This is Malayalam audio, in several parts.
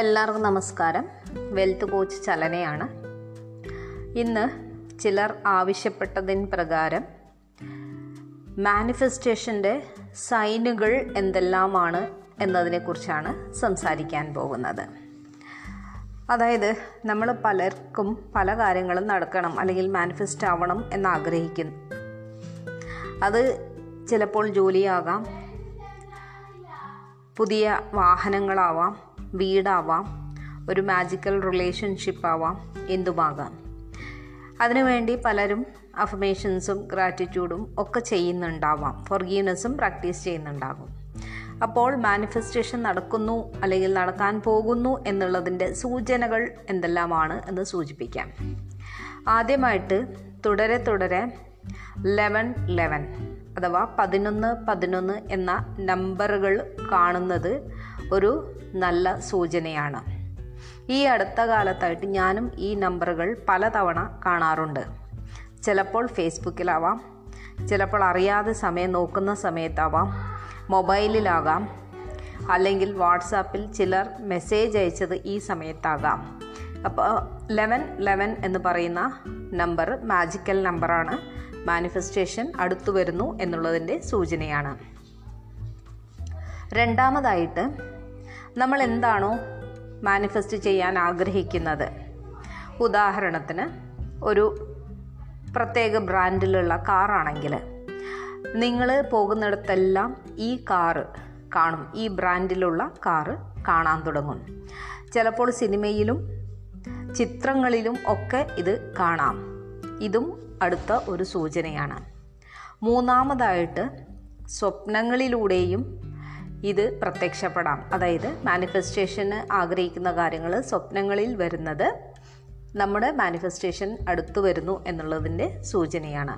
എല്ലാവർക്കും നമസ്കാരം. വെൽത്ത് കോച്ച് ചലനയാണ്. ഇന്ന് ചിലർ ആവശ്യപ്പെട്ടതിന് പ്രകാരം മാനിഫെസ്റ്റേഷൻ്റെ സൈനുകൾ എന്തെല്ലാമാണ് എന്നതിനെക്കുറിച്ചാണ് സംസാരിക്കാൻ പോകുന്നത്. അതായത് നമ്മൾ പലർക്കും പല കാര്യങ്ങളും നടക്കണം അല്ലെങ്കിൽ മാനിഫെസ്റ്റ് ആവണം എന്നാഗ്രഹിക്കുന്നു. അത് ചിലപ്പോൾ ജോലിയാകാം, പുതിയ വാഹനങ്ങളാവാം, വീടാവാം, ഒരു മാജിക്കൽ റിലേഷൻഷിപ്പ് ആവാം, എന്തുമാകാം. അതിനുവേണ്ടി പലരും അഫർമേഷൻസും ഗ്രാറ്റിറ്റ്യൂഡും ഒക്കെ ചെയ്യുന്നുണ്ടാവാം, ഫോർഗീവ്നെസ്സും പ്രാക്ടീസ് ചെയ്യുന്നുണ്ടാകും. അപ്പോൾ മാനിഫെസ്റ്റേഷൻ നടക്കുന്നു അല്ലെങ്കിൽ നടക്കാൻ പോകുന്നു എന്നുള്ളതിൻ്റെ സൂചനകൾ എന്തെല്ലാമാണ് എന്ന് സൂചിപ്പിക്കാം. ആദ്യമായിട്ട് തുടരെ തുടരെ 11:11 അഥവാ 11:11 എന്ന നമ്പറുകൾ കാണുന്നത് ഒരു നല്ല സൂചനയാണ്. ഈ അടുത്ത കാലത്തായിട്ട് ഞാനും ഈ നമ്പറുകൾ പലതവണ കാണാറുണ്ട്. ചിലപ്പോൾ ഫേസ്ബുക്കിലാവാം, ചിലപ്പോൾ അറിയാതെ സമയം നോക്കുന്ന സമയത്താവാം, മൊബൈലിലാകാം, അല്ലെങ്കിൽ വാട്സാപ്പിൽ ചിലർ മെസ്സേജ് അയച്ചത് ഈ സമയത്താകാം. അപ്പോൾ 11:11 എന്ന് പറയുന്ന നമ്പർ മാജിക്കൽ നമ്പറാണ്. മാനിഫെസ്റ്റേഷൻ അടുത്തു വരുന്നു എന്നുള്ളതിൻ്റെ സൂചനയാണ്. രണ്ടാമതായിട്ട് നമ്മൾ എന്താണോ മാനിഫെസ്റ്റ് ചെയ്യാൻ ആഗ്രഹിക്കുന്നത്, ഉദാഹരണത്തിന് ഒരു പ്രത്യേക ബ്രാൻഡിലുള്ള കാറാണെങ്കിൽ നിങ്ങൾ പോകുന്നിടത്തെല്ലാം ഈ കാറ് കാണും, ഈ ബ്രാൻഡിലുള്ള കാറ് കാണാൻ തുടങ്ങും. ചിലപ്പോൾ സിനിമയിലും ചിത്രങ്ങളിലും ഒക്കെ ഇത് കാണാം. ഇതും അടുത്ത ഒരു സൂചനയാണ്. മൂന്നാമതായിട്ട് സ്വപ്നങ്ങളിലൂടെയും ഇത് പ്രത്യക്ഷപ്പെടാം. അതായത് മാനിഫെസ്റ്റേഷന് ആഗ്രഹിക്കുന്ന കാര്യങ്ങൾ സ്വപ്നങ്ങളിൽ വരുന്നത് നമ്മുടെ മാനിഫെസ്റ്റേഷൻ അടുത്തു വരുന്നു എന്നുള്ളതിൻ്റെ സൂചനയാണ്.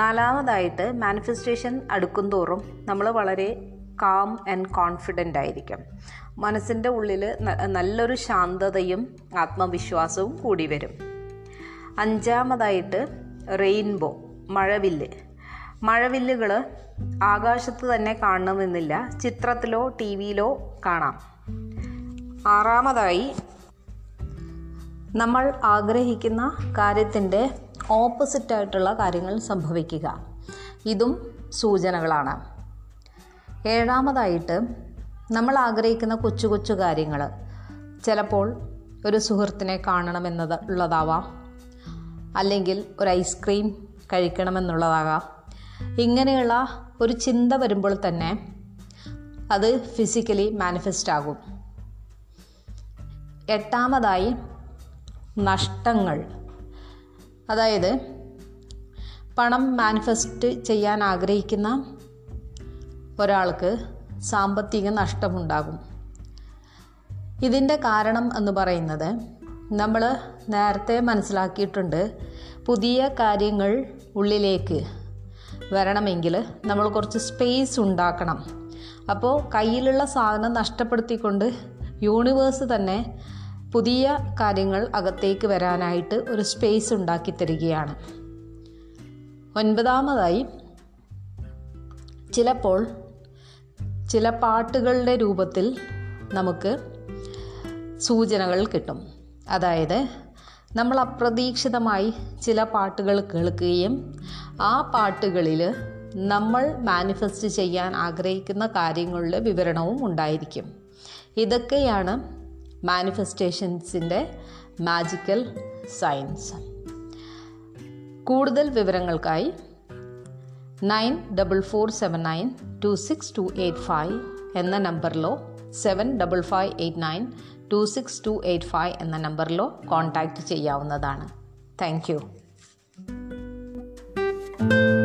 നാലാമതായിട്ട് മാനിഫെസ്റ്റേഷൻ അടുക്കുംതോറും നമ്മൾ വളരെ കാം ആൻഡ് കോൺഫിഡൻ്റ് ആയിരിക്കും. മനസ്സിൻ്റെ ഉള്ളിൽ നല്ലൊരു ശാന്തതയും ആത്മവിശ്വാസവും കൂടി വരും. അഞ്ചാമതായിട്ട് റെയിൻബോ, മഴവില്ല്. മഴവില്ലുകൾ ആകാശത്ത് തന്നെ കാണണമെന്നില്ല, ചിത്രത്തിലോ ടി വിയിലോ കാണാം. ആറാമതായി നമ്മൾ ആഗ്രഹിക്കുന്ന കാര്യത്തിൻ്റെ ഓപ്പോസിറ്റായിട്ടുള്ള കാര്യങ്ങൾ സംഭവിക്കുക. ഇതും സൂചനകളാണ്. ഏഴാമതായിട്ട് നമ്മൾ ആഗ്രഹിക്കുന്ന കൊച്ചു കൊച്ചു കാര്യങ്ങൾ, ചിലപ്പോൾ ഒരു സുഹൃത്തിനെ കാണണമെന്നത് ഉള്ളതാവാം, അല്ലെങ്കിൽ ഒരു ഐസ്ക്രീം കഴിക്കണമെന്നുള്ളതാകാം. ഇങ്ങനെയുള്ള ഒരു ചിന്ത വരുമ്പോൾ തന്നെ അത് ഫിസിക്കലി മാനിഫെസ്റ്റ് ആകും. എട്ടാമതായി നഷ്ടങ്ങൾ. അതായത് പണം മാനിഫെസ്റ്റ് ചെയ്യാൻ ആഗ്രഹിക്കുന്ന ഒരാൾക്ക് സാമ്പത്തിക നഷ്ടമുണ്ടാകും. ഇതിൻ്റെ കാരണം എന്ന് പറയുന്നത് നമ്മൾ നേരത്തെ മനസ്സിലാക്കിയിട്ടുണ്ട്, പുതിയ കാര്യങ്ങൾ ഉള്ളിലേക്ക് വരണമെങ്കിൽ നമ്മൾ കുറച്ച് സ്പേസ് ഉണ്ടാക്കണം. അപ്പോൾ കയ്യിലുള്ള സാധനം നഷ്ടപ്പെടുത്തിക്കൊണ്ട് യൂണിവേഴ്സ് തന്നെ പുതിയ കാര്യങ്ങൾ അകത്തേക്ക് വരാനായിട്ട് ഒരു സ്പേസ് ഉണ്ടാക്കി തരികയാണ്. ഒൻപതാമതായി ചിലപ്പോൾ ചില പാട്ടുകളുടെ രൂപത്തിൽ നമുക്ക് സൂചനകൾ കിട്ടും. അതായത് നമ്മൾ അപ്രതീക്ഷിതമായി ചില പാട്ടുകൾ കേൾക്കുകയും ആ പാട്ടുകളിൽ നമ്മൾ മാനിഫെസ്റ്റ് ചെയ്യാൻ ആഗ്രഹിക്കുന്ന കാര്യങ്ങളുടെ വിവരണവും ഉണ്ടായിരിക്കും. ഇതൊക്കെയാണ് മാനിഫെസ്റ്റേഷൻസിൻ്റെ മാജിക്കൽ സയൻസ്. കൂടുതൽ വിവരങ്ങൾക്കായി 9447926285 എന്ന നമ്പറിലോ 75589 26285 എന്ന നമ്പറിലോ കോൺടാക്റ്റ് ചെയ്യാവുന്നതാണ്. Thank U.